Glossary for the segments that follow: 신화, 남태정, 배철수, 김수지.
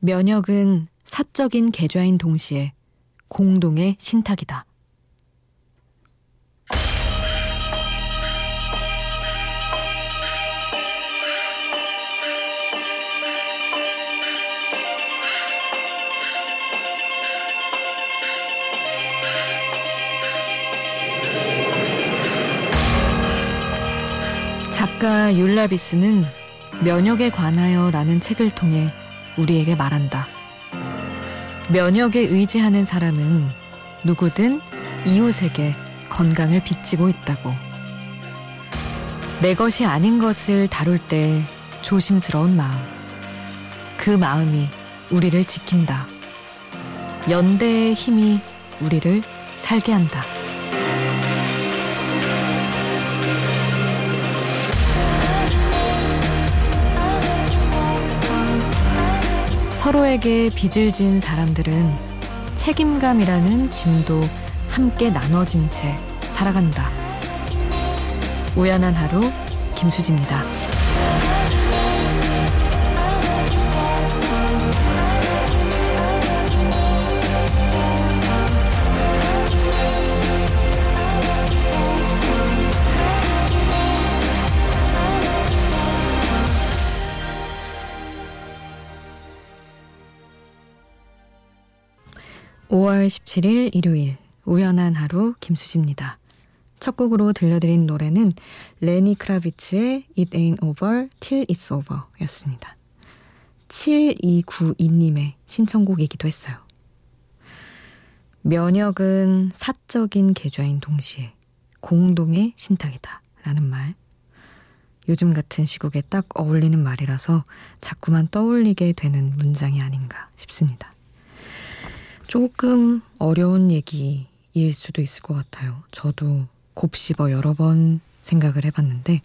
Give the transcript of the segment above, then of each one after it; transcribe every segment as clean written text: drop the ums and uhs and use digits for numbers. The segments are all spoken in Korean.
면역은 사적인 계좌인 동시에 공동의 신탁이다. 작가 율라비스는 면역에 관하여 라는 책을 통해 우리에게 말한다. 면역에 의지하는 사람은 누구든 이웃에게 건강을 빚지고 있다고. 내 것이 아닌 것을 다룰 때 조심스러운 마음. 그 마음이 우리를 지킨다. 연대의 힘이 우리를 살게 한다. 서로에게 빚을 진 사람들은 책임감이라는 짐도 함께 나눠진 채 살아간다. 우연한 하루, 김수지입니다. 일요일 우연한 하루 김수지입니다. 첫 곡으로 들려드린 노래는 레니 크라비츠의 It Ain't Over Till It's Over 였습니다. 7292님의 신청곡이기도 했어요. 면역은 사적인 계좌인 동시에 공동의 신탁이다 라는 말, 요즘 같은 시국에 딱 어울리는 말이라서 자꾸만 떠올리게 되는 문장이 아닌가 싶습니다. 조금 어려운 얘기일 수도 있을 것 같아요. 저도 곱씹어 여러 번 생각을 해봤는데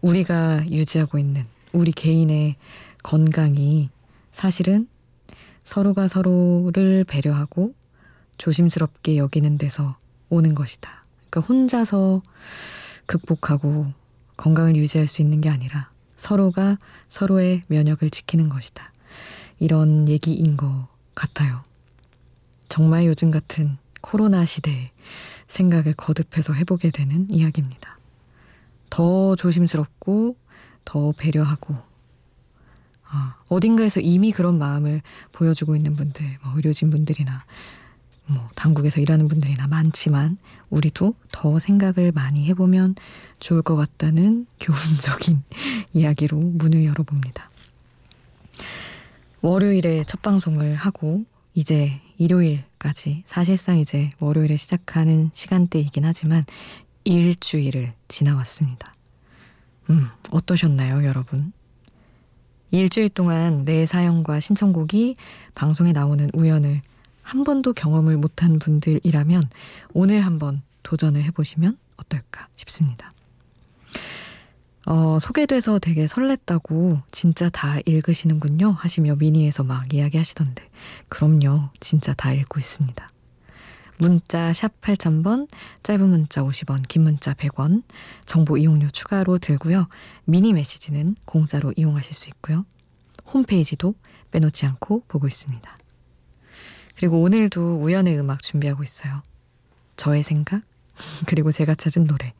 우리가 유지하고 있는 우리 개인의 건강이 사실은 서로가 서로를 배려하고 조심스럽게 여기는 데서 오는 것이다. 그러니까 혼자서 극복하고 건강을 유지할 수 있는 게 아니라 서로가 서로의 면역을 지키는 것이다. 이런 얘기인 것 같아요. 정말 요즘 같은 코로나 시대에 생각을 거듭해서 해보게 되는 이야기입니다. 더 조심스럽고 더 배려하고 어딘가에서 이미 그런 마음을 보여주고 있는 분들, 의료진 분들이나 당국에서 일하는 분들이나 많지만 우리도 더 생각을 많이 해보면 좋을 것 같다는 교훈적인 이야기로 문을 열어봅니다. 월요일에 첫 방송을 하고 이제 일요일까지, 사실상 이제 월요일에 시작하는 시간대이긴 하지만 일주일을 지나왔습니다. 어떠셨나요, 여러분? 일주일 동안 내 사연과 신청곡이 방송에 나오는 우연을 한 번도 경험을 못한 분들이라면 오늘 한번 도전을 해보시면 어떨까 싶습니다. 소개돼서 되게 설렜다고 진짜 다 읽으시는군요 하시며 미니에서 막 이야기하시던데, 그럼요, 진짜 다 읽고 있습니다. 문자 샵 8000번, 짧은 문자 50원, 긴 문자 100원, 정보 이용료 추가로 들고요. 미니 메시지는 공짜로 이용하실 수 있고요. 홈페이지도 빼놓지 않고 보고 있습니다. 그리고 오늘도 우연의 음악 준비하고 있어요. 저의 생각, 그리고 제가 찾은 노래,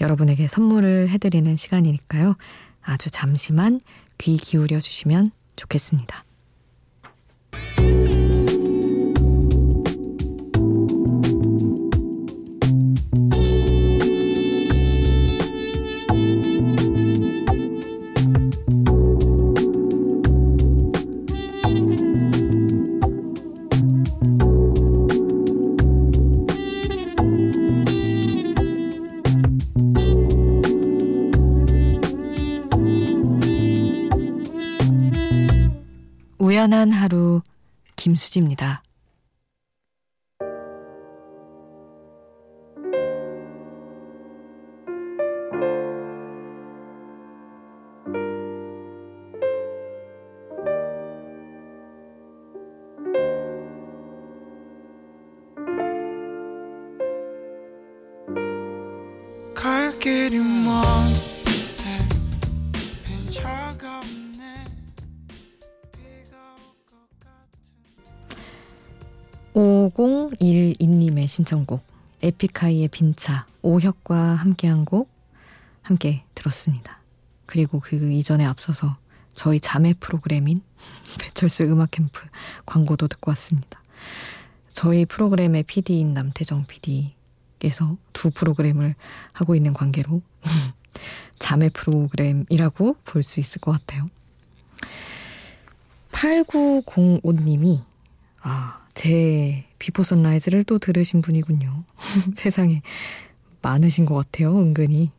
여러분에게 선물을 해드리는 시간이니까요. 아주 잠시만 귀 기울여 주시면 좋겠습니다. 우연한 하루 김수지입니다. 5012님의 신청곡 에픽하이의 빈차 오혁과 함께한 곡 함께 들었습니다. 그리고 그 이전에 앞서서 저희 자매 프로그램인 배철수 음악캠프 광고도 듣고 왔습니다. 저희 프로그램의 PD인 남태정 PD께서 두 프로그램을 하고 있는 관계로 자매 프로그램이라고 볼 수 있을 것 같아요. 8905님이 제 비포 선라이즈를 또 들으신 분이군요. 세상에 많으신 것 같아요. 은근히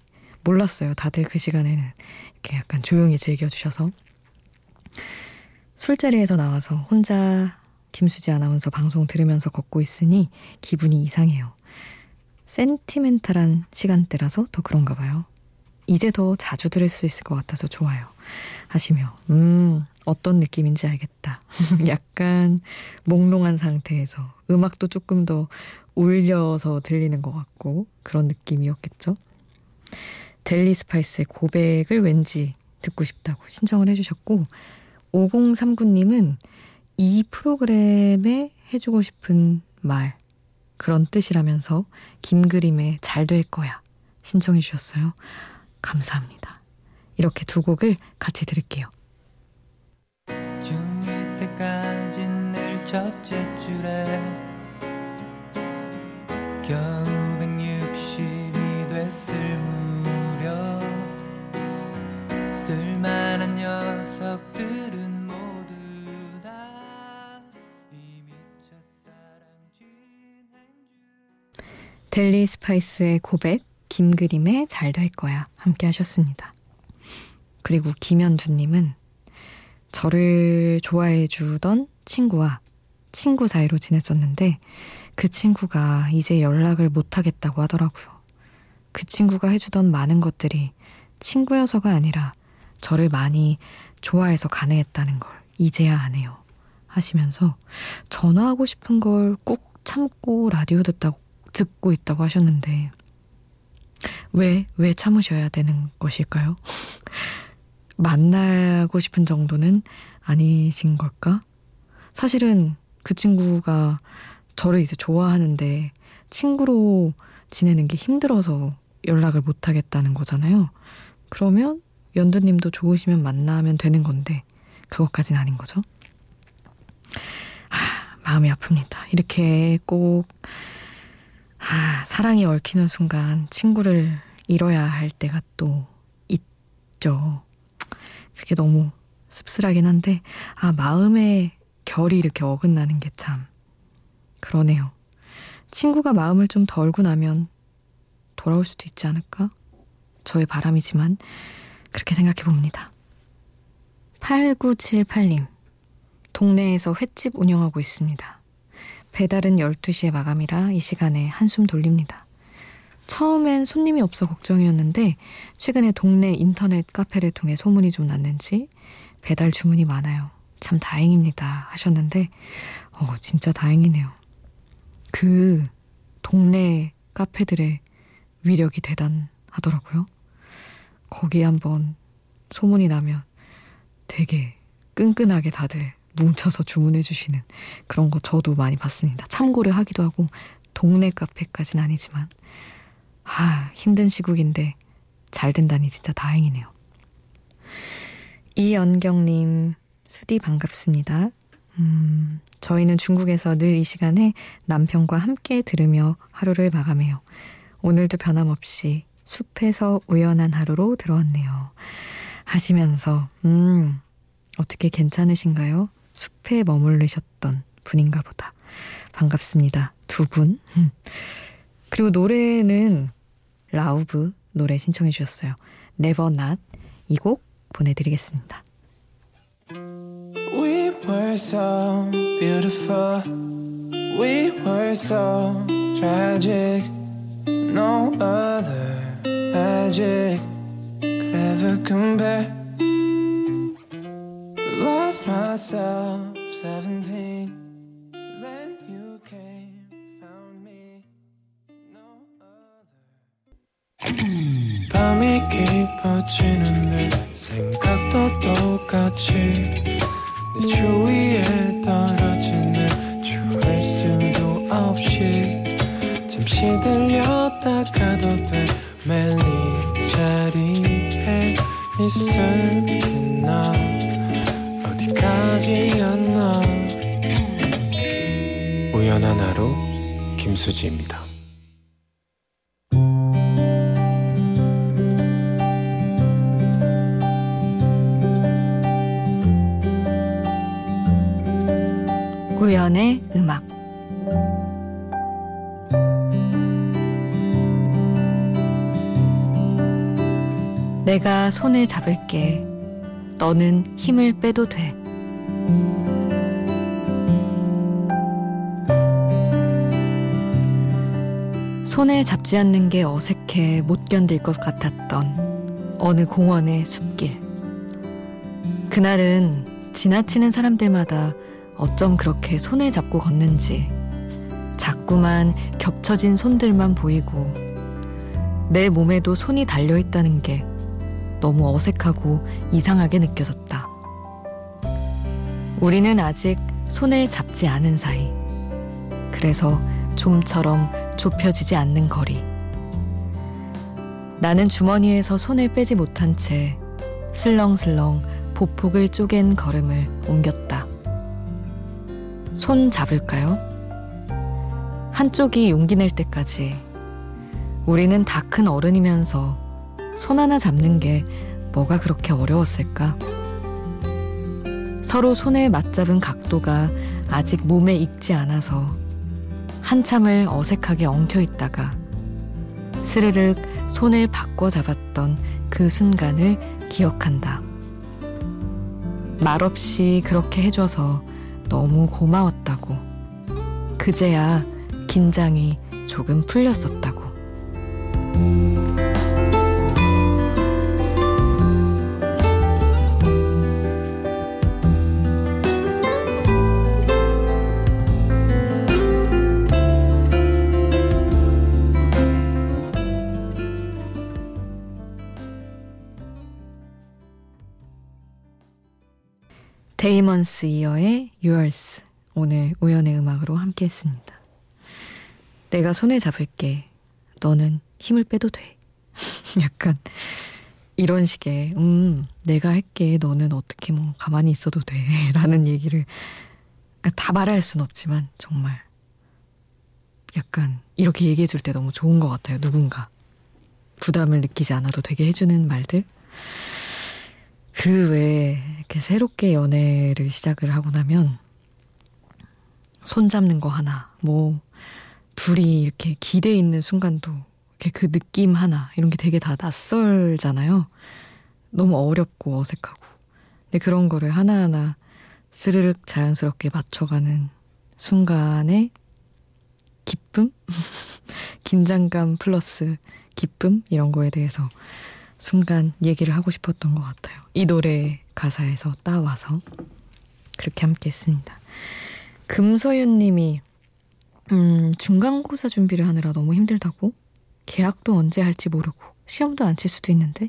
몰랐어요. 다들 그 시간에는 이렇게 약간 조용히 즐겨주셔서. 술자리에서 나와서 혼자 김수지 아나운서 방송 들으면서 걷고 있으니 기분이 이상해요. 센티멘탈한 시간대라서 더 그런가 봐요. 이제 더 자주 들을 수 있을 것 같아서 좋아요. 하시며 어떤 느낌인지 알겠다. 약간 몽롱한 상태에서 음악도 조금 더 울려서 들리는 것 같고 그런 느낌이었겠죠. 델리 스파이스의 고백을 왠지 듣고 싶다고 신청을 해주셨고 5039님은 이 프로그램에 해주고 싶은 말 그런 뜻이라면서 김그림의 잘 될 거야 신청해 주셨어요. 감사합니다. 이렇게 두 곡을 같이 들을게요. 중2 때까지 늘 첫째 줄에 겨우 160이 됐을 무렵 쓸만한 녀석들은 델리 스파이스의 고백, 김그림의 잘 될 거야 함께 하셨습니다. 그리고 김현주님은 저를 좋아해 주던 친구와 친구 사이로 지냈었는데 그 친구가 이제 연락을 못하겠다고 하더라고요. 그 친구가 해주던 많은 것들이 친구여서가 아니라 저를 많이 좋아해서 가능했다는 걸 이제야 아네요 하시면서 전화하고 싶은 걸 꾹 참고 라디오 듣고 있다고 하셨는데 왜 참으셔야 되는 것일까요? 만나고 싶은 정도는 아니신 걸까? 사실은 그 친구가 저를 이제 좋아하는데 친구로 지내는 게 힘들어서 연락을 못하겠다는 거잖아요. 그러면 연두님도 좋으시면 만나면 되는 건데 그것까진 아닌 거죠. 마음이 아픕니다. 이렇게 꼭 사랑이 얽히는 순간 친구를 잃어야 할 때가 또 있죠. 그게 너무 씁쓸하긴 한데 마음의 결이 이렇게 어긋나는 게 참 그러네요. 친구가 마음을 좀 덜고 나면 돌아올 수도 있지 않을까? 저의 바람이지만 그렇게 생각해 봅니다. 8978님 동네에서 횟집 운영하고 있습니다. 배달은 12시에 마감이라 이 시간에 한숨 돌립니다. 처음엔 손님이 없어 걱정이었는데 최근에 동네 인터넷 카페를 통해 소문이 좀 났는지 배달 주문이 많아요. 참 다행입니다 하셨는데 진짜 다행이네요. 그 동네 카페들의 위력이 대단하더라고요. 거기 한번 소문이 나면 되게 끈끈하게 다들 뭉쳐서 주문해주시는 그런 거 저도 많이 봤습니다. 참고를 하기도 하고 동네 카페까진 아니지만 힘든 시국인데 잘 된다니 진짜 다행이네요. 이연경님 수디 반갑습니다. 저희는 중국에서 늘 이 시간에 남편과 함께 들으며 하루를 마감해요. 오늘도 변함없이 숲에서 우연한 하루로 들어왔네요 하시면서 어떻게 괜찮으신가요? 숲에 머물르셨던 분인가 보다. 반갑습니다. 두 분. 그리고 노래는 라우브 노래 신청해 주셨어요. Never Not 이 곡 보내드리겠습니다. We were so beautiful. We were so tragic. No other magic could ever compare. Lost myself 17. 밤이 깊어지는 내 생각도 똑같이 내 주위에 떨어지는 추울 수는 김수지입니다. 우연의 음악. 내가 손을 잡을게. 너는 힘을 빼도 돼. 손을 잡지 않는 게 어색해 못 견딜 것 같았던 어느 공원의 숲길. 그날은 지나치는 사람들마다 어쩜 그렇게 손을 잡고 걷는지 자꾸만 겹쳐진 손들만 보이고 내 몸에도 손이 달려있다는 게 너무 어색하고 이상하게 느껴졌다. 우리는 아직 손을 잡지 않은 사이. 그래서 좀처럼 좁혀지지 않는 거리. 나는 주머니에서 손을 빼지 못한 채 슬렁슬렁 보폭을 쪼갠 걸음을 옮겼다. 손 잡을까요? 한쪽이 용기 낼 때까지 우리는 다 큰 어른이면서 손 하나 잡는 게 뭐가 그렇게 어려웠을까? 서로 손을 맞잡은 각도가 아직 몸에 익지 않아서 한참을 어색하게 엉켜있다가 스르륵 손을 바꿔 잡았던 그 순간을 기억한다. 말없이 그렇게 해줘서 너무 고마웠다고. 그제야 긴장이 조금 풀렸었다고. 데이먼스 이어의 유얼스, 오늘 우연의 음악으로 함께 했습니다. 내가 손에 잡을게. 너는 힘을 빼도 돼. 약간 이런 식의 내가 할게. 너는 어떻게 뭐 가만히 있어도 돼. 라는 얘기를 다 말할 순 없지만 정말 약간 이렇게 얘기해 줄 때 너무 좋은 것 같아요. 누군가 부담을 느끼지 않아도 되게 해주는 말들. 그 외에 이렇게 새롭게 연애를 시작을 하고 나면 손 잡는 거 하나, 뭐 둘이 이렇게 기대 있는 순간도 이렇게 그 느낌 하나, 이런 게 되게 다 낯설잖아요. 너무 어렵고 어색하고. 근데 그런 거를 하나하나 스르륵 자연스럽게 맞춰가는 순간의 기쁨? 긴장감 플러스 기쁨? 이런 거에 대해서 순간 얘기를 하고 싶었던 것 같아요. 이 노래 가사에서 따와서 그렇게 함께 했습니다. 금서윤 님이 중간고사 준비를 하느라 너무 힘들다고? 계약도 언제 할지 모르고 시험도 안 칠 수도 있는데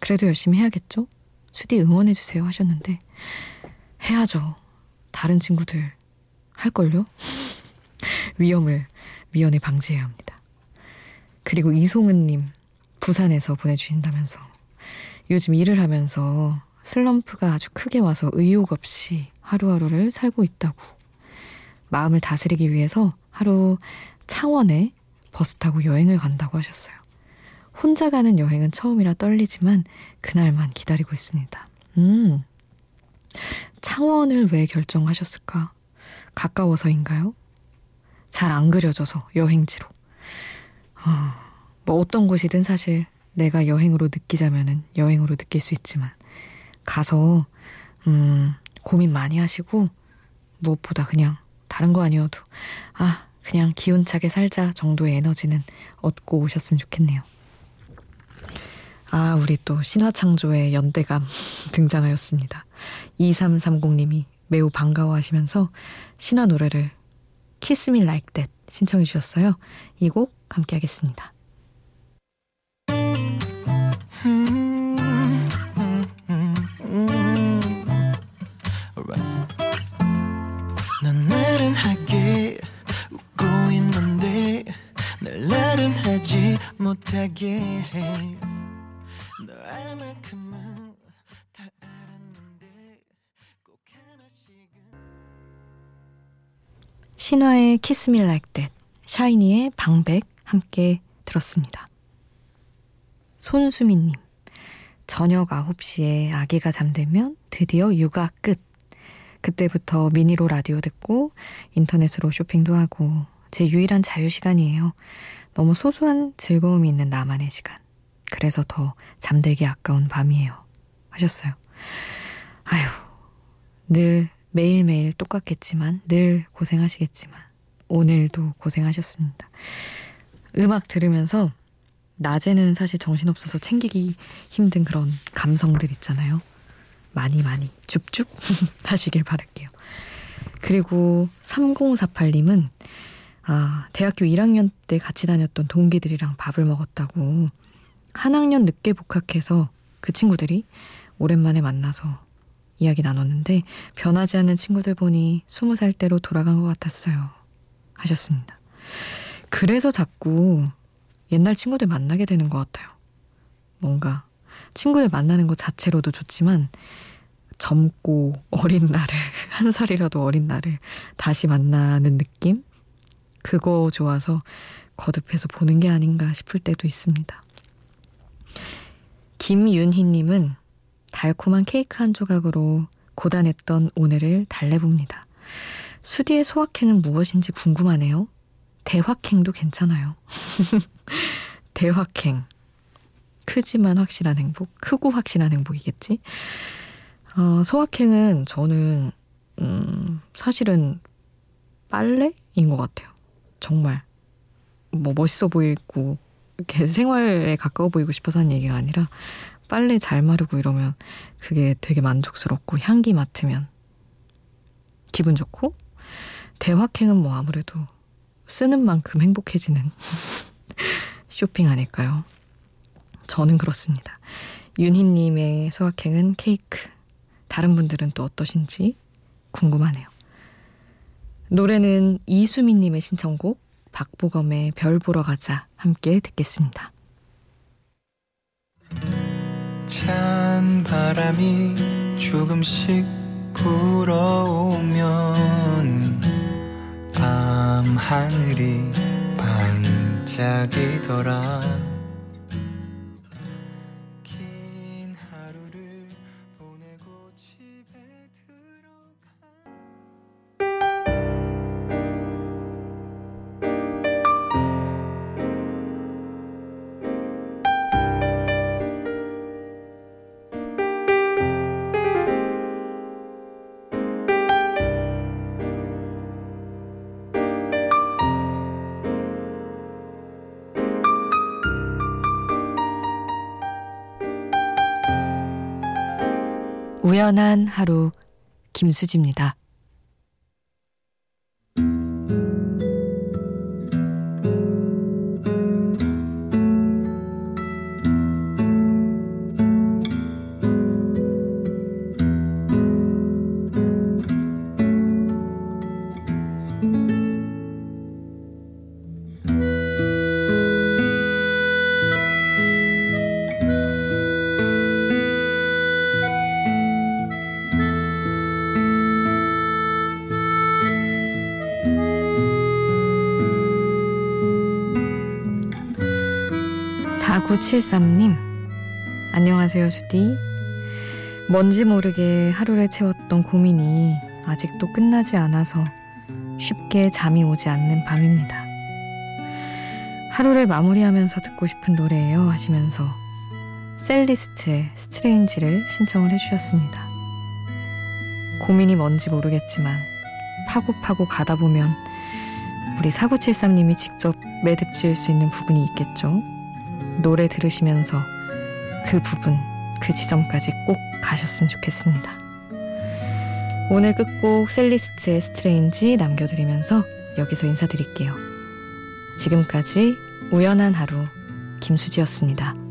그래도 열심히 해야겠죠? 수디 응원해주세요 하셨는데 해야죠. 다른 친구들 할걸요? 미연에 방지해야 합니다. 그리고 이송은 님 부산에서 보내주신다면서 요즘 일을 하면서 슬럼프가 아주 크게 와서 의욕 없이 하루하루를 살고 있다고. 마음을 다스리기 위해서 하루 창원에 버스 타고 여행을 간다고 하셨어요. 혼자 가는 여행은 처음이라 떨리지만 그날만 기다리고 있습니다. 창원을 왜 결정하셨을까? 가까워서인가요? 잘 안 그려져서 여행지로. 뭐 어떤 곳이든 사실 내가 여행으로 느끼자면은 여행으로 느낄 수 있지만 가서 고민 많이 하시고 무엇보다 그냥 다른 거 아니어도 그냥 기운차게 살자 정도의 에너지는 얻고 오셨으면 좋겠네요. 우리 또 신화창조의 연대감 등장하였습니다. 2330님이 매우 반가워하시면서 신화 노래를 Kiss Me Like That 신청해 주셨어요. 이 곡 함께 하겠습니다. 난 나른하게 웃고 있는데 날 나른하지 못하게 해. 널 알만큼은 다 알았는데 꼭 하나씩은. 신화의 Kiss Me Like That, 샤이니의 방백 함께 들었습니다. 손수민님, 저녁 9시에 아기가 잠들면 드디어 육아 끝. 그때부터 미니로 라디오 듣고 인터넷으로 쇼핑도 하고 제 유일한 자유시간이에요. 너무 소소한 즐거움이 있는 나만의 시간. 그래서 더 잠들기 아까운 밤이에요. 하셨어요. 아휴, 늘 매일매일 똑같겠지만 늘 고생하시겠지만 오늘도 고생하셨습니다. 음악 들으면서 낮에는 사실 정신없어서 챙기기 힘든 그런 감성들 있잖아요. 많이 줍줍 하시길 바랄게요. 그리고 3048님은 대학교 1학년 때 같이 다녔던 동기들이랑 밥을 먹었다고, 한 학년 늦게 복학해서 그 친구들이 오랜만에 만나서 이야기 나눴는데 변하지 않는 친구들 보니 20살 대로 돌아간 것 같았어요. 하셨습니다. 그래서 자꾸 옛날 친구들 만나게 되는 것 같아요. 뭔가 친구들 만나는 것 자체로도 좋지만 젊고 어린 나를, 한 살이라도 어린 나를 다시 만나는 느낌? 그거 좋아서 거듭해서 보는 게 아닌가 싶을 때도 있습니다. 김윤희님은 달콤한 케이크 한 조각으로 고단했던 오늘을 달래봅니다. 수디의 소확행은 무엇인지 궁금하네요. 대확행도 괜찮아요. 대확행. 크지만 확실한 행복. 크고 확실한 행복이겠지. 소확행은 저는 사실은 빨래인 것 같아요. 정말 뭐 멋있어 보이고 이렇게 생활에 가까워 보이고 싶어서 하는 얘기가 아니라 빨래 잘 마르고 이러면 그게 되게 만족스럽고 향기 맡으면 기분 좋고, 대확행은 뭐 아무래도 쓰는 만큼 행복해지는 쇼핑 아닐까요? 저는 그렇습니다. 윤희님의 소확행은 케이크. 다른 분들은 또 어떠신지 궁금하네요. 노래는 이수민님의 신청곡 박보검의 별 보러 가자 함께 듣겠습니다. 찬 바람이 조금씩 불어오면 밤하늘이 반짝이더라. 우연한 하루, 김수지입니다. 4973님, 안녕하세요 수디. 뭔지 모르게 하루를 채웠던 고민이 아직도 끝나지 않아서 쉽게 잠이 오지 않는 밤입니다. 하루를 마무리하면서 듣고 싶은 노래예요 하시면서 셀리스트의 스트레인지를 신청을 해주셨습니다. 고민이 뭔지 모르겠지만 파고파고 가다 보면 우리 4973님이 직접 매듭 지을 수 있는 부분이 있겠죠. 노래 들으시면서 그 부분, 그 지점까지 꼭 가셨으면 좋겠습니다. 오늘 끝곡 셀리스트의 스트레인지 남겨드리면서 여기서 인사드릴게요. 지금까지 우연한 하루, 김수지였습니다.